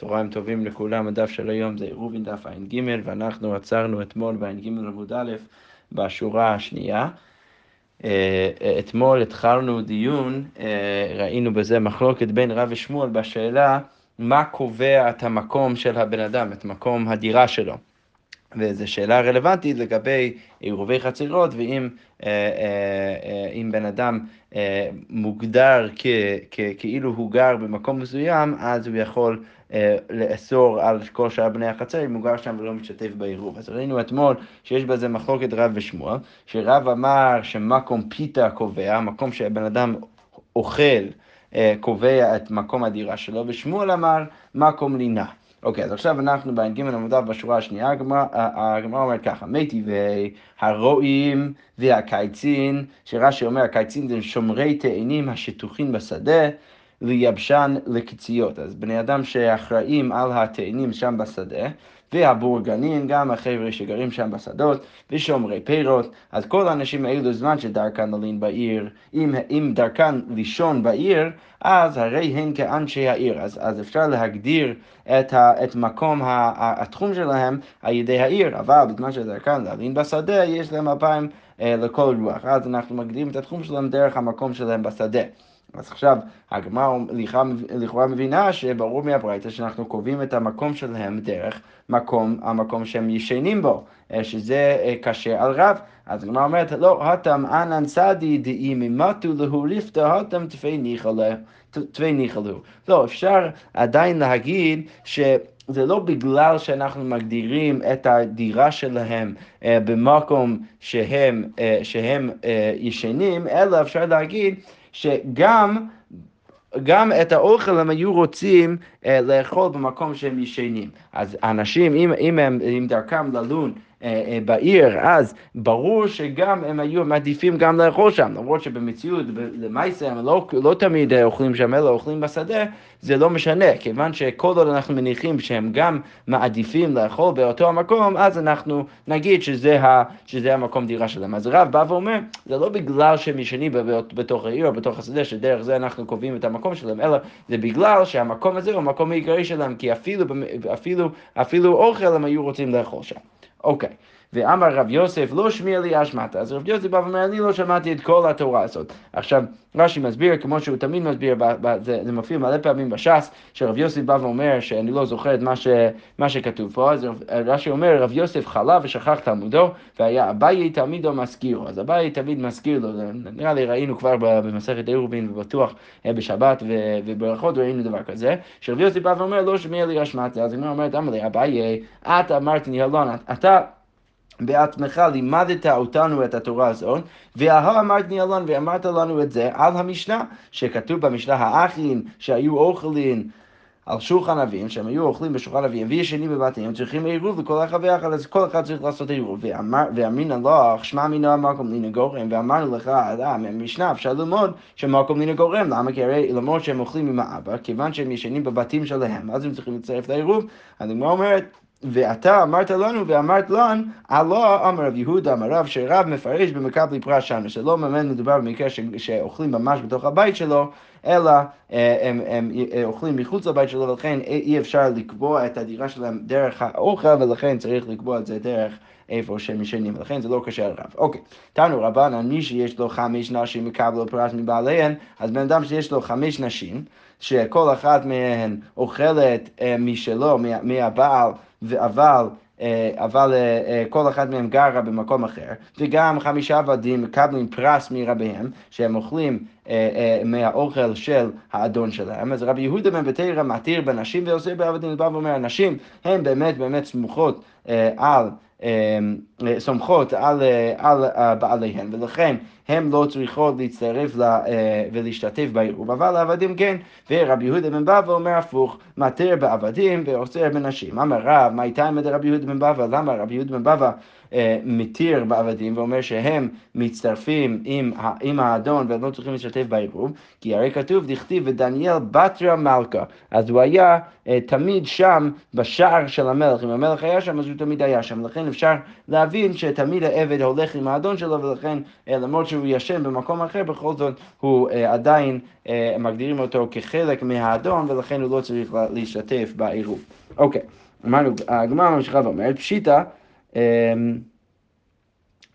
צהריים טובים לכולם, הדף של היום זה עירובין דף ע"ג, ואנחנו עצרנו אתמול בע"ג עמוד א' בשורה השנייה. אתמול התחלנו דיון, ראינו בזה מחלוקת בין רבי שמואל בשאלה מה קובע את המקום של הבן אדם, את מקום הדירה שלו. וזו שאלה רלוונטית לגבי עירובי חצרות, ואם בן אדם מוגדר כאילו הוא גר במקום מסוים, אז הוא יכול לאסור על כל שאר בני החצר, אם הוא גר שם ולא משתתף בעירוב. אז ראינו אתמול שיש בזה מחלוקת רב ושמואל, שרב אמר שמקום פיתה קובע, מקום שהבן אדם אוכל קובע את מקום הדירה שלו, ושמואל אמר מקום לינה. אוקיי, אז עכשיו אנחנו בע"ג עמוד א' בשורה השנייה, הגמרא אומרת ככה, מיטיבי הרועים והקיצין, שרש"י אומר, הקיצין זה שומרי תאנים השטוחים בשדה, ליבשן לקציות, אז בני אדם שאחראים על התאנים שם בשדה, והבורגנים, גם החבר'ה שגרים שם בשדות, ושומרי פירות, אז כל האנשים האלו זמן שדרכן עלין בעיר, אם דרכן לישון בעיר, אז הרי הן כאנשי העיר, אז אפשר להגדיר את מקום התחום שלהם על ידי העיר, אבל בזמן שדרכן עלין בשדה, יש להם אפיים לכל רוח, אז אנחנו מגדירים את התחום שלהם דרך המקום שלהם בשדה. אז עכשיו הגמרא לכאורה מבינה שברור מהברייתא שאנחנו קובעים את המקום שלהם דרך המקום שהם ישנים בו, שזה קשה על רב. אז הגמרא אומרת, לא, התם ענן סעדי דאי ממתו להו לפתא התם תפי ניחלו. לא, אפשר עדיין להגיד ש... זה לא בגלל שאנחנו מגדירים את הדירה שלהם במקום שהם ישנים, אלא אפשר להגיד שגם את האוכל הם היו רוצים לאכול במקום שהם ישנים. אז אנשים, אם דרכם ללון בעיר, אז ברור שגם הם היו מעדיפים גם לאכול שם, למרות שבמציאות למעשה הם לא תמיד אוכלים שם אלא אוכלים בשדה, זה לא משנה, כיוון שכל עוד אנחנו מניחים שהם גם מעדיפים לאכול באותו המקום, אז אנחנו נגיד שזה המקום דירה שלהם. אז רב בא ואומר, זה לא בגלל שהם ישנים בתוך העיר או בתוך השדה שדרך זה אנחנו קובעים את המקום שלהם, אלא זה בגלל שהמקום הזה הוא המקום העיקרי שלהם, כי אפילו אוכל הם היו רוצים לאכול שם. אוקיי, ואמר רבי יוסף, לא שמיע לי אשמטה. אז רבי יוסף אומר, אני לא שמעתי את כל התורה הזאת. עכשיו, רש"י מסביר, כמו שהוא תמיד מסביר, זה מופיע מלא פעמים בש"ס, שרבי יוסף בא ואומר שאני לא זוכר את מה שכתוב פה, אז רש"י אומר, רבי יוסף חלה ושכח תלמודו, והיה אביי תמיד מזכירו. אז אביי תמיד מזכיר לו, נראה לי ראינו כבר במסכת עירובין, ובטוח בשבת וברכות ראינו דבר כזה, שרבי יוסף בא ואומר, לא שמיע לי אשמטה. אז הגמרא אומרת, אמר לי, אביי, את אמרתני הלון, אתה בעצמך לימדת אותנו את התורה הזאת, ואמרתני אלון ואמרת לנו את זה על המשנה, שכתוב במשנה האחים שהיו אוכלים על שולחן אביהם, שהם היו אוכלים בשולחן אביהם וישנים בבתיהם, צריכים עירוב לכל אחד ואחד, אז כל אחד צריך לעשות עירוב, ואמרנו לך, שמע מינו מקום לינא גורם, ואמרנו לך, מהמשנה אפשר ללמוד שמקום לינא גורם, למה? כי הרי למרות שהם אוכלים עם האבא, כיוון שהם ישנים בבתים שלהם, אז הם צריכים להצטרף לעירוב. אני אומרת, ואתה אמרת לנו ואמרת לנו, אלא אמר רבי יהודה אמר רב, שרב מפרש במקבלי פרש שלנו, שלא ממנו מדובר במקרה שאוכלים ממש בתוך הבית שלו, אלא הם אוכלים מחוץ לבית שלו, ולכן אי אפשר לקבוע את הדירה שלהם דרך האוכל, ולכן צריך לקבוע את זה דרך איפה שהם ישנים, ולכן זה לא קשה לרב. אוקיי, תנו רבנן, מי שיש לו 5 נשים מקבלו פרש מבעליהן, אז בן אדם שיש לו 5 נשים, שכל אחת מהן אוכלת משלו, מהבעל, אבל כל אחד מהם גרה במקום אחר, וגם 5 עבדים מקבלים פרס מרביהם, שהם אוכלים מהאוכל של האדון שלהם. אז רבי יהודה בן בתרא מתיר בנשים ועושה בעבדים, ובא ואומר, הנשים הן באמת באמת סומכות על בעליהן, ולכן הם לא צריכות להצטרף ולהשתתף בעירוב, אבל העבדים כן. ורבי יהודה בן בבא אומר הפוך, מתיר בעבדים ואוסר בנשים. אמר רב, מה הייתה עם רבי יהודה בן בבא? למה רבי יהודה בן בבא מתיר בעבדים ואומר שהם מצטרפים עם האדון ולא צריכים להשתתף בעירוב? כי הרי כתוב, דכתיב ודניאל בתרא מלכה, אז הוא היה תמיד שם בשער של המלך, אם המלך היה שם אז הוא תמיד היה שם, לכן ולכן אפשר להבין שתמיד העבד הולך עם האדון שלו, ולכן למרות שהוא ישן במקום אחר, בכל זאת הוא עדיין מגדירים אותו כחלק מהאדון, ולכן הוא לא צריך להשתתף בעירוב. אוקיי, אמרנו, הגמרא ממשיכה ואומרת, פשיטא,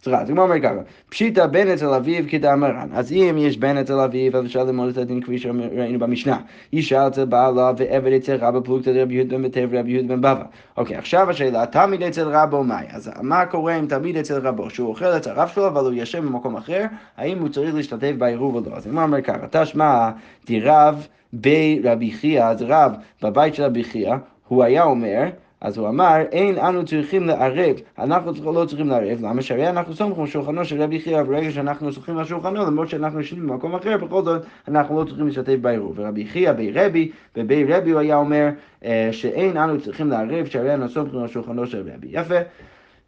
אז כמו אומר ככה, פשיטא בן אצל אביו כדאמרן. אז אם יש בן אצל אביו, אז אפשר ללמוד את הדין כפי שראינו במשנה. אישה אצל בעלה ועבד אצל רבא פלוגתא דרבי יהודה בן בטב רבי יהודה בן בבא. אוקיי, עכשיו השאלה, תמיד אצל רבו מאי? אז מה קורה אם תמיד אצל רבו, שהוא אוכל את הרב שלו אבל הוא ישב במקום אחר, האם הוא צריך להשתתף בעירוב או לא? אז כמו אומר ככה, תשמע דרב בי רבי חיה, אז רב בבית של רבי חיה, הוא היה אומר, אז הוא אמר, אין אנו צריכים לערב, אנחנו לא צריכים לערב, למה שהרי אנחנו סומכים שולחנו של רבי חיה, ברגע שאנחנו סומכים על שולחנו, למרות שאנחנו ישנים במקום אחר, בכל זאת אנחנו לא צריכים להשתתף בעירוב. ורבי חיה בי רבי, ובי רבי הוא היה אומר, שאין אנו צריכים לערב, שהרי אנחנו סומכים על שולחנו של רבי. יפה.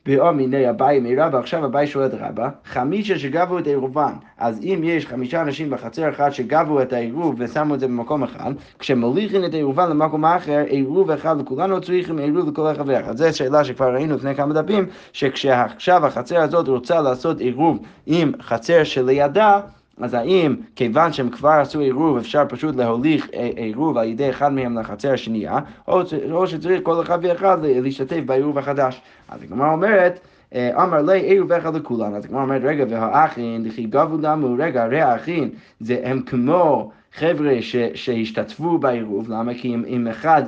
בעמיני אביי מרבא, עכשיו אביי שואל את רבא, חמישה שגבו את עירובן, אז אם יש 5 אנשים בחצר אחת שגבו את העירוב ושמו את זה במקום אחד, כשמוליכים את העירובן למקום האחר, עירוב אחד לכולנו, צריכים עירוב לכל החבר. אז זו שאלה שכבר ראינו לפני כמה דפים, שכשעכשיו החצר הזאת רוצה לעשות עירוב עם חצר שלידה, אז האם כיוון שהם כבר עשו עירוב אפשר פשוט להוליך עירוב על ידי אחד מהם לחצר השנייה, או שצריך כל אחד ואחד להשתתף בעירוב החדש? אז הגמרא אומרת, אמר לי עירוב אחד לכולן. אז הגמרא אומרת, רגע, והאחין לכי גבו דמו, רגע, הרי האחין זה הם כמו חבר'ה שהשתתפו בעירוב, למה? כי אם אחד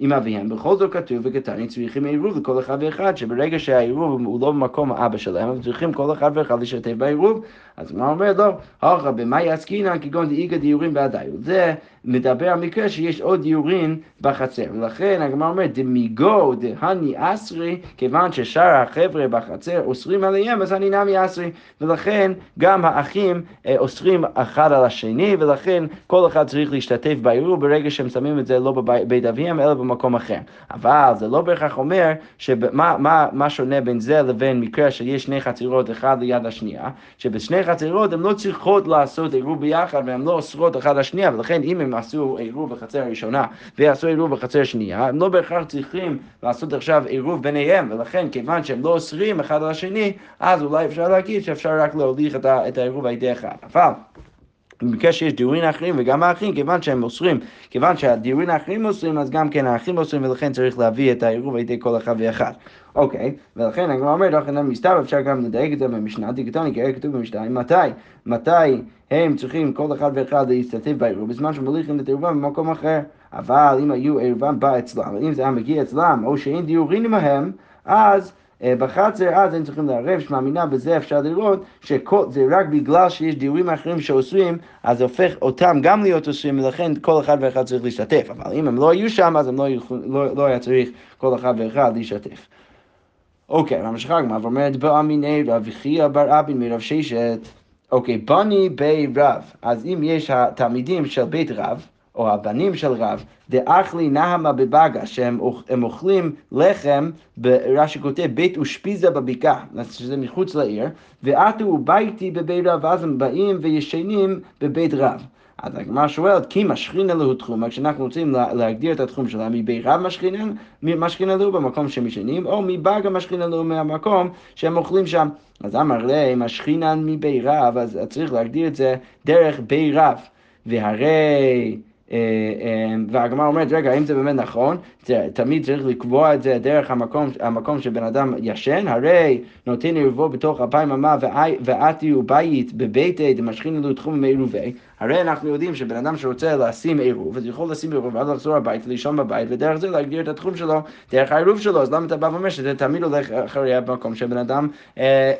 עם אביהם, בכל זאת כתוב וקטני צריכים עירוב לכל אחד ואחד, שברגע שהעירוב הוא לא במקום האבא שלהם, הם צריכים כל אחד ואחד להשתתף בעירוב. אז מה אומר לו? הוכה במאי עסקינן כגון דאיגה דיורין בעדיו. זה מדבר על מקרה שיש עוד דיורין בחצר, ולכן הגמרא אומרת, דמיגו דהני עשרי, כיוון ששאר החבר'ה בחצר אוסרים עליהם, אז אני נמי עשרי, ולכן גם האחים אוסרים אחד על השני, ולכן כל אחד צריך להשתתף בעירוב ברגע שהם שמים את זה לא בבית אביהם אלא במקום אחר. אבל זה לא בהכרח אומר מה שונה בין זה לבין מקרה שיש שני חצרות אחד ליד השנייה, שבשני חצרות הן לא צריכות לעשות עירוב ביחד והן לא אוסרות אחד לשנייה, ולכן אם הם עשו עירוב בחצר הראשונה ועשו עירוב בחצר השנייה, הם לא בהכרח צריכים לעשות עכשיו עירוב ביניהם, ולכן כיוון שהם לא אוסרים אחד על השני, אז אולי אפשר להגיד שאפשר רק להוליך את העירוב הידי אחד. אבל במקרה שיש דיורים אחרים וגם האחים, כיוון שהם אוסרים, כיוון שהדיורים האחרים אוסרים, אז גם כן האחים אוסרים, ולכן צריך להביא את העירוב הידי כל אחד ואחד. אוקיי, ולכן אני אומר, לכן המסתר אפשר גם לדייק את זה במשנה, דיקטוני, כי כתוב במשנה, מתי הם צריכים כל אחד ואחד להשתתף בעירוב, בזמן שמוליכים את עירובם במקום אחר. אבל אם היו עירובם בא אצלם, אם זה היה מגיע אצלם, או שאין דיורים מהם, אז בחצר, אז הם צריכים לערב. שמאמינה בזה אפשר לראות שזה רק בגלל שיש דיורים אחרים שאוסרים, אז הופך אותם גם להיות אוסרים, ולכן כל אחד ואחד צריך להשתתף. אבל אם הם לא היו שם, אז הם לא היה צריך כל אחד ואחד להשתתף. אוקיי, ממשיכה הגמרא ואומרת, בעמיני רבי חיה בר אבין מרב ששת, אוקיי, בני בי רב. אז אם יש התלמידים של בית רב, או הבנים של רב, דאכלי נהמה בבגה, שהם אוכלים לחם, ברש"י כותב בית אושפיזה בבקעה, שזה מחוץ לעיר, ועתו וביתי בבית רב, אז הם באים וישנים בבית רב. אז הגמרא שואלת, כי משכינה לו תחומה, כשאנחנו רוצים להגדיר את התחום שלה, מבית רב משכינה לו במקום שמשנים, או מבגה משכינה לו מהמקום שהם אוכלים שם. אז אמר לי, משכינן מבית רב, אז צריך להגדיר את זה דרך בית רב. והרי והגמרא אומרת, רגע, האם זה באמת נכון? תמיד צריך לקבוע את זה דרך המקום שבן אדם ישן, הרי נותן עירובו בתוך אפיים אמה ועתי ובית בביתי דמשכין לו תחום מעירובי. הרי אנחנו יודעים שבן אדם שרוצה לשים עירוב, אז יכול לשים עירוב ועד לחזור הבית, לישון בבית, ודרך זה להגדיר את התחום שלו, דרך העירוב שלו. אז למה אתה בא ואומר שזה תמיד הולך אחרי המקום שבן אדם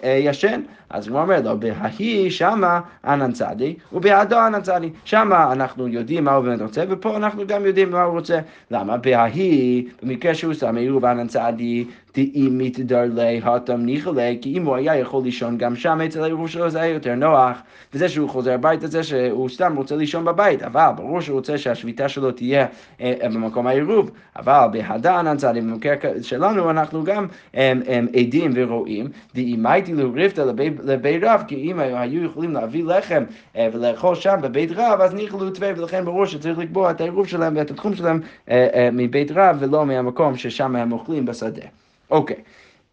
ישן? אז הוא אומר לו, בהיא שמה ענן צדי, ובעדו ענן צדי. שמה אנחנו יודעים מה הוא באמת רוצה, ופה אנחנו גם יודעים מה הוא רוצה. למה? בהיא, במקרה שהוא שם עירוב ענן צדי, דאימי תדרלי התם ניחלי, כי אם הוא היה יכול לישון גם שם אצל העירוב שלו, זה היה יותר נוח. וזה שהוא חוזר הביתה, זה שהוא סתם רוצה לישון בבית, אבל ברור שהוא רוצה שהשביתה שלו תהיה במקום העירוב. אבל בהדן הצד, במקרה שלנו, אנחנו גם עדים ורואים, דאימי תלורפת לבית רב, כי אם היו יכולים להביא לחם ולאכול שם בבית רב, אז ניחלו תווה, ולכן ברור שצריך לקבוע את העירוב שלהם ואת התחום שלהם מבית רב, ולא מהמקום ששם הם אוכלים בשדה. אוקיי,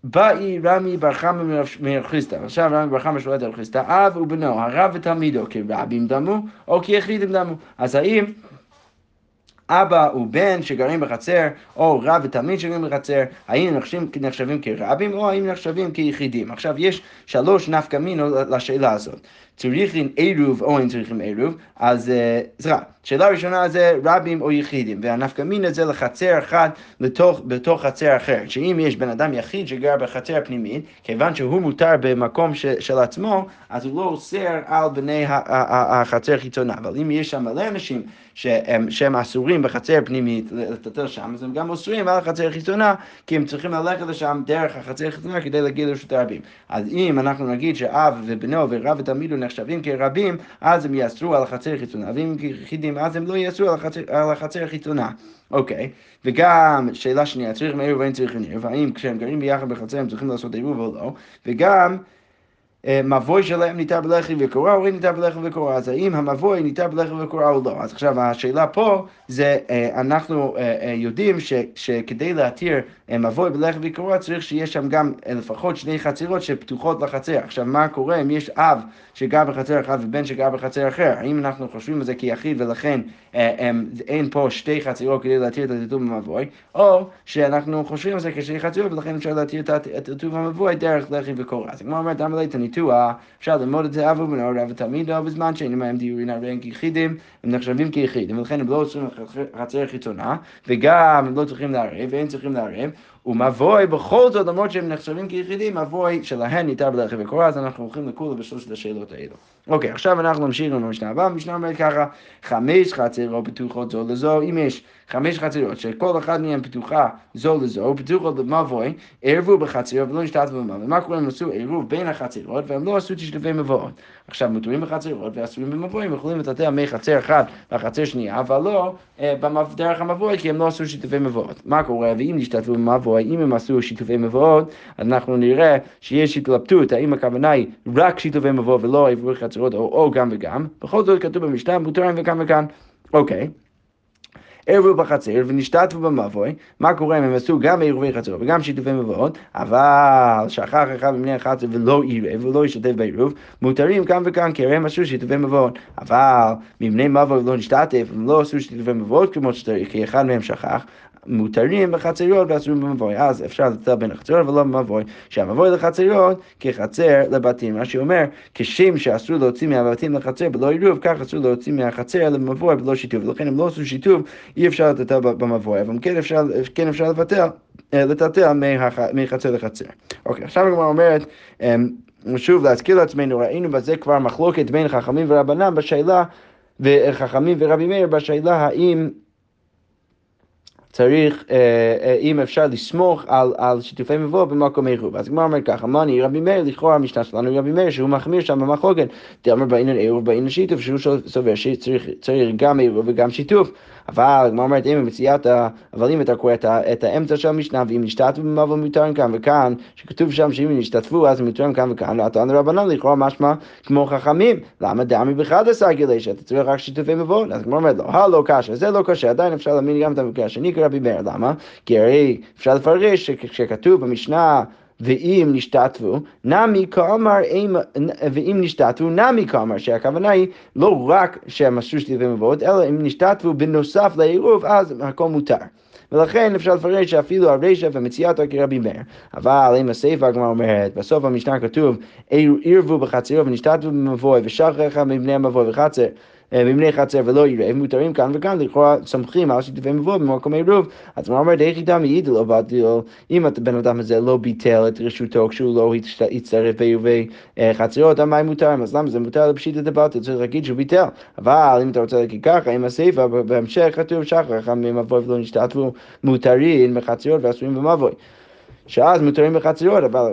באי רמי בר חמא מרחיסטה, עכשיו רמי בר חמא שולט על חיסטה, אב ובנו, הרב ותלמידו, כרבים דמו או כיחידים דמו. אז האם אבא ובן שגרים בחצר, או רב ותלמיד שגרים בחצר, האם נחשבים כרבים או האם נחשבים כיחידים? עכשיו יש שלוש נפקא מינות לשאלה הזאת. צריכים עירוב או אין צריכים עירוב? אז שאלה ראשונה זה רבים או יחידים, והנפקא מינה זה לחצר אחת בתוך חצר אחרת, שאם יש בן אדם יחיד שגר בחצר פנימית, כיוון שהוא מותר במקום של עצמו, אז הוא לא אוסר על בני החצר חיצונה, אבל אם יש שם מלא אנשים שהם אסורים בחצר פנימית לטטל שם, אז הם גם אוסרים על החצר חיצונה, כי הם צריכים ללכת לשם דרך החצר חיצונה כדי להגיע לרשות הרבים. אז אם אנחנו נגיד שאב ובנו ורב ותלמידו נחשבים כרבים, אז הם יאסרו על החצר חיצונה, ואם כיחידים אז הם לא יאסרו על החצר חיצונה. אוקיי, וגם שאלה שנייה, צריכים עירוב ואין צריכים עירוב, האם כשהם גרים ביחד בחצר הם צריכים לעשות עירוב או לא, וגם מבוי שלהם ניתן בלחם וקורא או אין ניתן בלחם וקורא, אז האם המבוי ניתן בלחם וקורא או לא. אז עכשיו השאלה פה זה, אנחנו יודעים שכדי להתיר מבוי בלחם וקורא צריך שיש שם גם לפחות שני חצרות שפתוחות לחצר. עכשיו מה קורה אם יש אב שגר בחצר אחת ובן שגר בחצר אחר, האם אנחנו חושבים על זה כיחיד ולכן אין פה שתי חצרות כדי להתיר את הטלטום במבוי, או שאנחנו חושבים על זה כשתי חצרות ולכן אפשר להתיר את הטלטום במבוי דרך לחם וקורא. אז כמו אומרת דמלית תואר, אפשר ללמוד את זה אב ובנו רב ותלמידו, בזמן שאין להם דיורין הרי הם כיחידים, הם נחשבים כיחידים, ולכן הם לא עושים חצר חיצונה, וגם הם לא צריכים לערב, והם צריכים לערב, ומבוי בכל זאת, למרות שהם נחשבים כיחידים, מבוי שלהם ניתן בלחם וקורא. אז אנחנו הולכים לכולה בשלושת השאלות האלו. אוקיי, עכשיו אנחנו נמשיך עם המשנה הבאה, המשנה אומרת ככה, 5 חצרות פתוחות זו לזו, אם יש 5 חצרות שכל אחת מהן פתוחה זו לזו, פתוחות במבוי, עירבו בחצרות ולא נשתתפו במבוי, ומה קורה? הם עשו עירוב בין החצרות והם לא עשו תשלבי מבואות. עכשיו מותרים בחצרות ואסורים במבואים, יכולים לטאטא מי חצר אחת לחצר שנייה, אבל לא דרך המבוי, כי הם לא עשו שיתופי מבואות. מה קורה? ואם נשתתפו במבוי, אם הם עשו שיתופי מבואות, אנחנו נראה שיש התלבטות, האם הכוונה היא רק שיתופי מבואות ולא עירוב חצרות, או גם וגם. בכל זאת כתוב במשנה, מותרים וכאן וכאן. אוקיי. עירבו בחצר ונשתתפו במבוי, מה קורה אם הם עשו גם עירובי חצרות וגם שיתופי מבואות, אבל שכח אחד מבני החצר ולא עירב ולא ישתתף בעירוב, מותרים כאן וכאן כי הם עשו שיתופי מבואות, אבל מבני מבוי לא נשתתף, הם לא עשו שיתופי מבואות כמו שצריך, כי אחד מהם שכח, מותרים בחצריות ואסורים במבוי. אז אפשר לטאטא בין החצריות ולא במבוי, שהמבוי לחצריות כחצר לבתים, מה שאומר כשם שאסור להוציא מהבתים לחצר בלא עירוב, כך אסור להוציא מהחצר למבוי בלא שיתוף, ולכן הם לא עשו שיתוף, אי אפשר לטאטא במבוי, אבל כן אפשר לטאטא מחצר לחצר. אוקיי, עכשיו הגמרא אומרת, שוב להזכיר לעצמנו, ראינו בזה כבר מחלוקת בין חכמים ורבנן בשאלה, וחכמים ורבי מאיר בשאלה האם צריך, אם אפשר לסמוך על שיתופי מבוא במקום עירוב. אז גמר אומר ככה, מני רבי מאיר, לכאורה המשנה שלנו רבי מאיר, שהוא מחמיר שם במחלוקת, דאמר בעניין עירוב בעניין שיתוף, שהוא סובר שצריך גם עירוב וגם שיתוף. אבל גמר אומרת, אם אתה קורא את האמצע של המשנה, ואם נשתתפו במבוא מותרים כאן וכאן, שכתוב שם שאם נשתתפו אז מותרים כאן וכאן, ואתה רבנן לכאורה משמע כמו חכמים, למה דאמר בכלל הסגל שאתה צריך רק שיתופי מבוא? אז גמר אומרת, לא קשה, זה לא קשה, עדיין אפשר להאמין גם את המקרה השני רבי מאיר. למה? כי הרי אפשר לפרש שכשכתוב במשנה ואם נשתתפו נמי כאמר, ואם נשתתפו נמי כאמר, שהכוונה היא לא רק שהם עשו שיתופי מבואות, אלא אם נשתתפו בנוסף לעירוב אז הכל מותר, ולכן אפשר לפרש שאפילו הרשע ומציאתו כרבי מאיר. אבל אם הסיפא הגמרא אומרת, בסוף המשנה כתוב עירבו בחצרו ונשתתפו במבוי ושכח מבני המבוי וחצר מבני חצר ולא עירב, מותרים כאן וכאן, לכאורה סומכים על שיתופי מבוא במקום עירוב. אז הוא אומר, איך איתם יעיד לא ביטל, אם הבן אדם הזה לא ביטל את רשותו כשהוא לא הצטרף בעירובי חצרות, המים מותרים, אז למה זה מותר לפשיט את הבטל? צריך להגיד שהוא ביטל. אבל אם אתה רוצה להגיד ככה, אם הספר בהמשך כתוב שכח ממבוא ולא נשתתפו מותרים בחצרות ואסורים במבוא, שאז מותרים בחצריות, אבל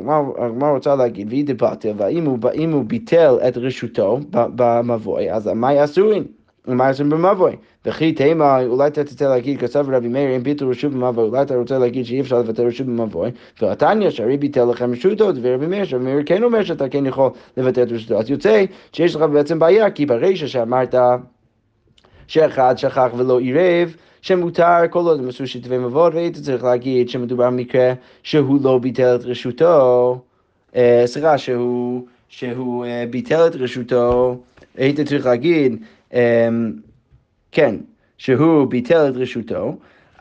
מה רוצה להגיד? והיא דיברתי, ואם הוא ביטל את רשותו במבוי, אז מה יעשוין במבוי? וכי תאמה, אולי אתה תצא להגיד, כסף רבי מאיר, אם ביטל רשות במבוי, אולי אתה רוצה להגיד שאי אפשר לבטל רשות במבוי, ועתניה, שהרי ביטל לכם רשותו, ורבי מאיר, שמאיר כן אומר שאתה כן יכול לבטל את רשותו, אז יוצא שיש לך בעצם בעיה, כי ברישה שאמרת שאחד שכח ולא עירב, שמותר כל עוד הם עשו שתווי מבואות, והייתי צריך להגיד שמדובר במקרה שהוא לא ביטל את רשותו, סליחה, שהוא ביטל את רשותו, הייתי צריך להגיד, כן, שהוא ביטל את רשותו,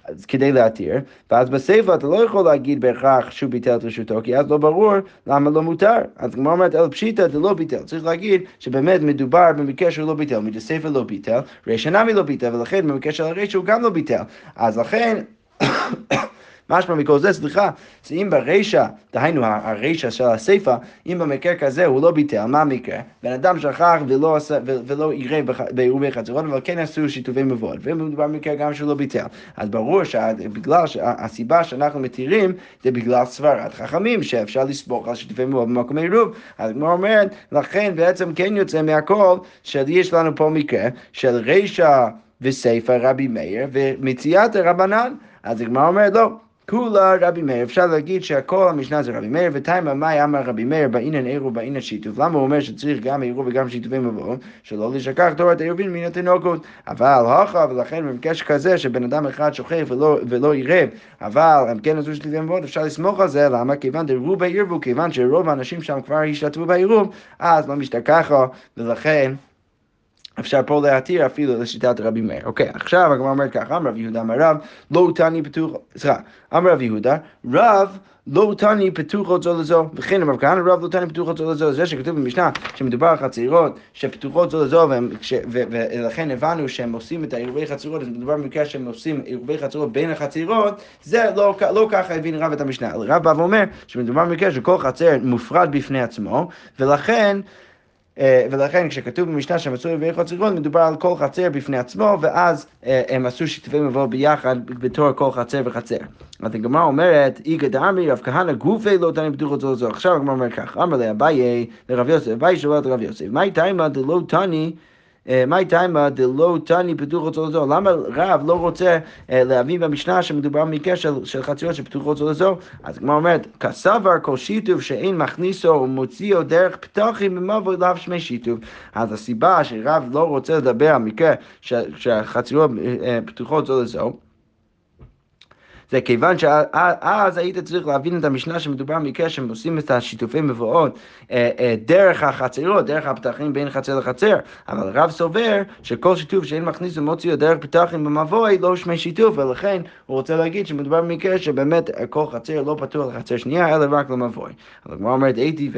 אז כדי להתיר, ואז בספר אתה לא יכול להגיד בהכרח שהוא ביטל את רשותו, כי אז לא ברור למה לא מותר. אז כמו אומרת, אל פשיטה אתה לא ביטל, צריך להגיד שבאמת מדובר במקרה שהוא לא ביטל, מדספר לא ביטל, רשע נמי לא ביטל, ולכן במקרה של הרשע הוא גם לא ביטל. אז לכן, משמע מכל זה, סליחה, אם ברשע, דהיינו הרשע של הספר, אם במקרה כזה הוא לא ביטל, מה המקרה? בן אדם שכח ולא יראה בעירובי חצרות, אבל כן עשו שיתופי מבואות, ומדובר במקרה גם שהוא לא ביטל. אז ברור שבגלל הסיבה שאנחנו מתירים, זה בגלל סברת חכמים, שאפשר לסבור על שיתופי מבואות במקום עירוב. אז כמו אומרת, לכן בעצם כן יוצא מהכל, שיש לנו פה מקרה של רשע וספר רבי מאיר, ומציאת הרבנן. אז כמו אומרת, לא. כולה רבי מאיר, אפשר להגיד שהכל המשנה זה רבי מאיר, ותאימה מה אמר רבי מאיר בעינן עירוב בעינן שיתוף, למה הוא אומר שצריך גם עירוב וגם שיתופי מבואות, שלא לשכח תורת עירובין מן התינוקות, אבל הוכה, ולכן במקש כזה שבן אדם אחד שוכח ולא עירב, אבל הם כן עשו שיתופי מבואות, אפשר לסמוך על זה, למה? כיוון דעירוב בעירבו, כיוון שרוב האנשים שם כבר השתתפו בעירוב, אז לא משתכחה, ולכן אפשר פה להתיר אפילו לשיטת רבי מאיר. אוקיי, עכשיו הגמרא אומרת ככה, אמר רבי יהודה, אמר רב, לא הותני פתוח, אמר רבי יהודה, רב לא הותני פתוחות זו לזו, וכן אמר כהנא, רב לא הותני פתוחות זו לזו. זה שכתוב במשנה שמדובר על חצרות שפתוחות זו לזו, ולכן הבנו שהם עושים את עירובי חצרות, מדובר במקרה שהם עושים עירובי חצרות בין החצרות, זה לא ככה הבין רב את המשנה. רב בא ואומר שמדובר במקרה שכל חצר מופרד בפני עצמו, ולכן כשכתוב במשנה שמצאו עירובי חצרות, מדובר על כל חצר בפני עצמו, ואז הם עשו שיתופי מבואות ביחד בתור כל חצר וחצר. אז הגמרא אומרת, איגא דאמרי רב כהנא גופי לא הותני פתוחות זו לזו. עכשיו הגמרא אומר כך, אמר לאביי לרב יוסף, אביי שואל את רב יוסף, מהי תימא דלא הותני? פתוחות זו לזו? למה רב לא רוצה להביא במשנה שמדובר במקרה של חצריות שפתוחות זו לזו? אז כמו אומרת, כסבר כל שיתוף שאין מכניסו ומוציאו דרך פתחים במבוא לאו שמי שיתוף. אז הסיבה שרב לא רוצה לדבר במקרה שהחצריות פתוחות זו לזו, זה כיוון שאז היית צריך להבין את המשנה שמדובר במקרה שהם עושים את השיתופי מבואות דרך החצרות, דרך הפתחים בין חצר לחצר, אבל רב סובר שכל שיתוף שאין מכניס ומוציא דרך פתחים במבואי לא שמי שיתוף, ולכן הוא רוצה להגיד שמדובר במקרה שבאמת כל חצר לא פתוח לחצר שנייה אלא רק למבואי. אבל כמו אומרת הייתי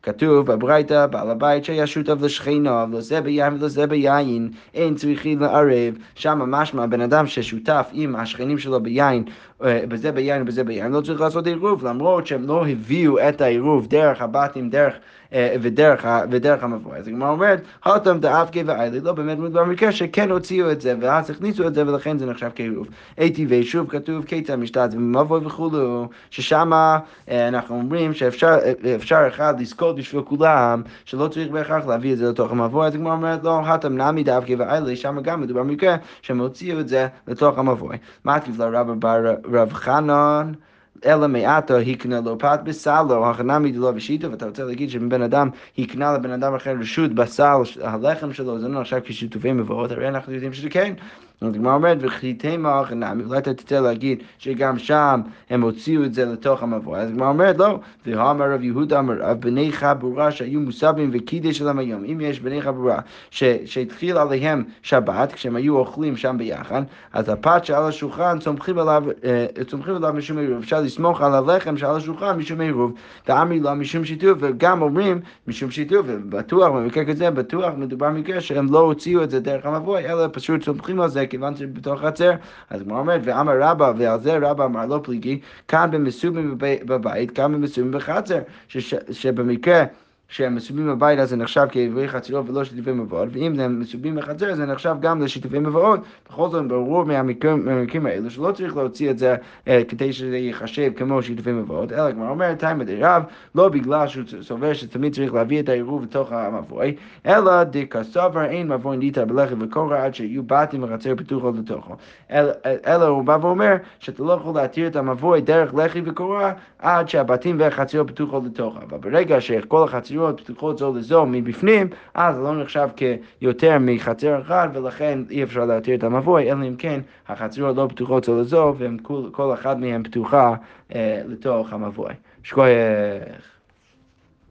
וכתוב בברייתא, בעל הבית שהיה שותף לשכנו, לא זה ביין ולא זה ביין, אין צריכים לערב. שם משמע בן אדם ששותף עם השכנים שלו ביין, בזה ביין ובזה ביין, לא צריך לעשות עירוב, למרות שהם לא הביאו את העירוב דרך הבתים ודרך המבוא. אז הגמרא אומרת, הותם דאבקי ואיילי, לא באמת מדובר במקרה שכן הוציאו את זה, ואז הכניסו את זה, ולכן זה נחשב כעירוב. הייתי ושוב כתוב קטע משתת ומבוא וכולו, ששמה אנחנו אומרים שאפשר אחד לזכות בשביל כולם, שלא צריך בהכרח להביא את זה לתוך המבוא. אז הגמרא אומרת, לא, הותם נמי דאבקי ואיילי, שמה גם מדובר במקרה שהם הוציאו את זה לתוך המבוא. מתקיף לרבא בר רב חנן, אלא מעטו הקנה לו פת בסלו, החנמי דלו ושיתוף. אתה רוצה להגיד שבן אדם הקנה לבן אדם אחר רשות בסל הלחם שלו, זה לא עכשיו כשיתופי מבואות, הרי אנחנו יודעים שזה כן. אז הגמרא אומרת, וחיתימה החנמי, אולי אתה תצא להגיד שגם שם הם הוציאו את זה לתוך המבואה. אז הגמרא אומרת, לא, והאמר רב יהודה אמר רב, בני חבורה שהיו מוסבים וקידש שלהם היום, אם יש בני חבורה שהתחיל עליהם שבת, כשהם היו אוכלים שם ביחד, אז הפת שעל השולחן צומחים עליו משום עירוב, אפשר לסמוך על הלחם שעל השולחן משום עירוב, תאמרי לו משום שיתוף, וגם אומרים משום שיתוף, ובטוח, במקרה כזה, בטוח מדובר במקרה שהם לא הוציאו את זה דרך המבואה, אלא פשוט צומחים על זה כיוון שבתוך חצר. אז הוא אומר, ואמר רבא, ועל זה רבא אמר לא פליגי, כאן במסובים בבית, כאן במסובים בחצר, שבמקרה שהם מסובים בבית אז זה נחשב כעירובי חצרות ולא שיתופי מבואות, ואם הם מסובים בחצר זה נחשב גם לשיתופי מבואות. בכל זאת ברור מהמקרים האלו שלא צריך להוציא את זה כדי שזה ייחשב כמו שיתופי מבואות, אלא כמו אומר תימא דרב, לא בגלל שהוא סובר שתמיד צריך להביא את העירוב לתוך המבואי, אלא דקסובר אין מבואי ניתן בלחם וקורא עד שיהיו בתים וחצר פתוחות לתוכו, אלא הוא בא ואומר שאתה לא יכול להתיר את המבואי דרך לחם וקורא עד שהבתים והחצר פתוחות לתוכו, אבל ברגע שכל החצר חזויות פתוחות זו לזו מבפנים, אז לא נחשב כיותר מחצר אחד, ולכן אי אפשר להתיר את המבוי, אלא אם כן החצויות לא פתוחות זו לזו, וכל אחת מהן פתוחה לתוך המבוי. שכוח.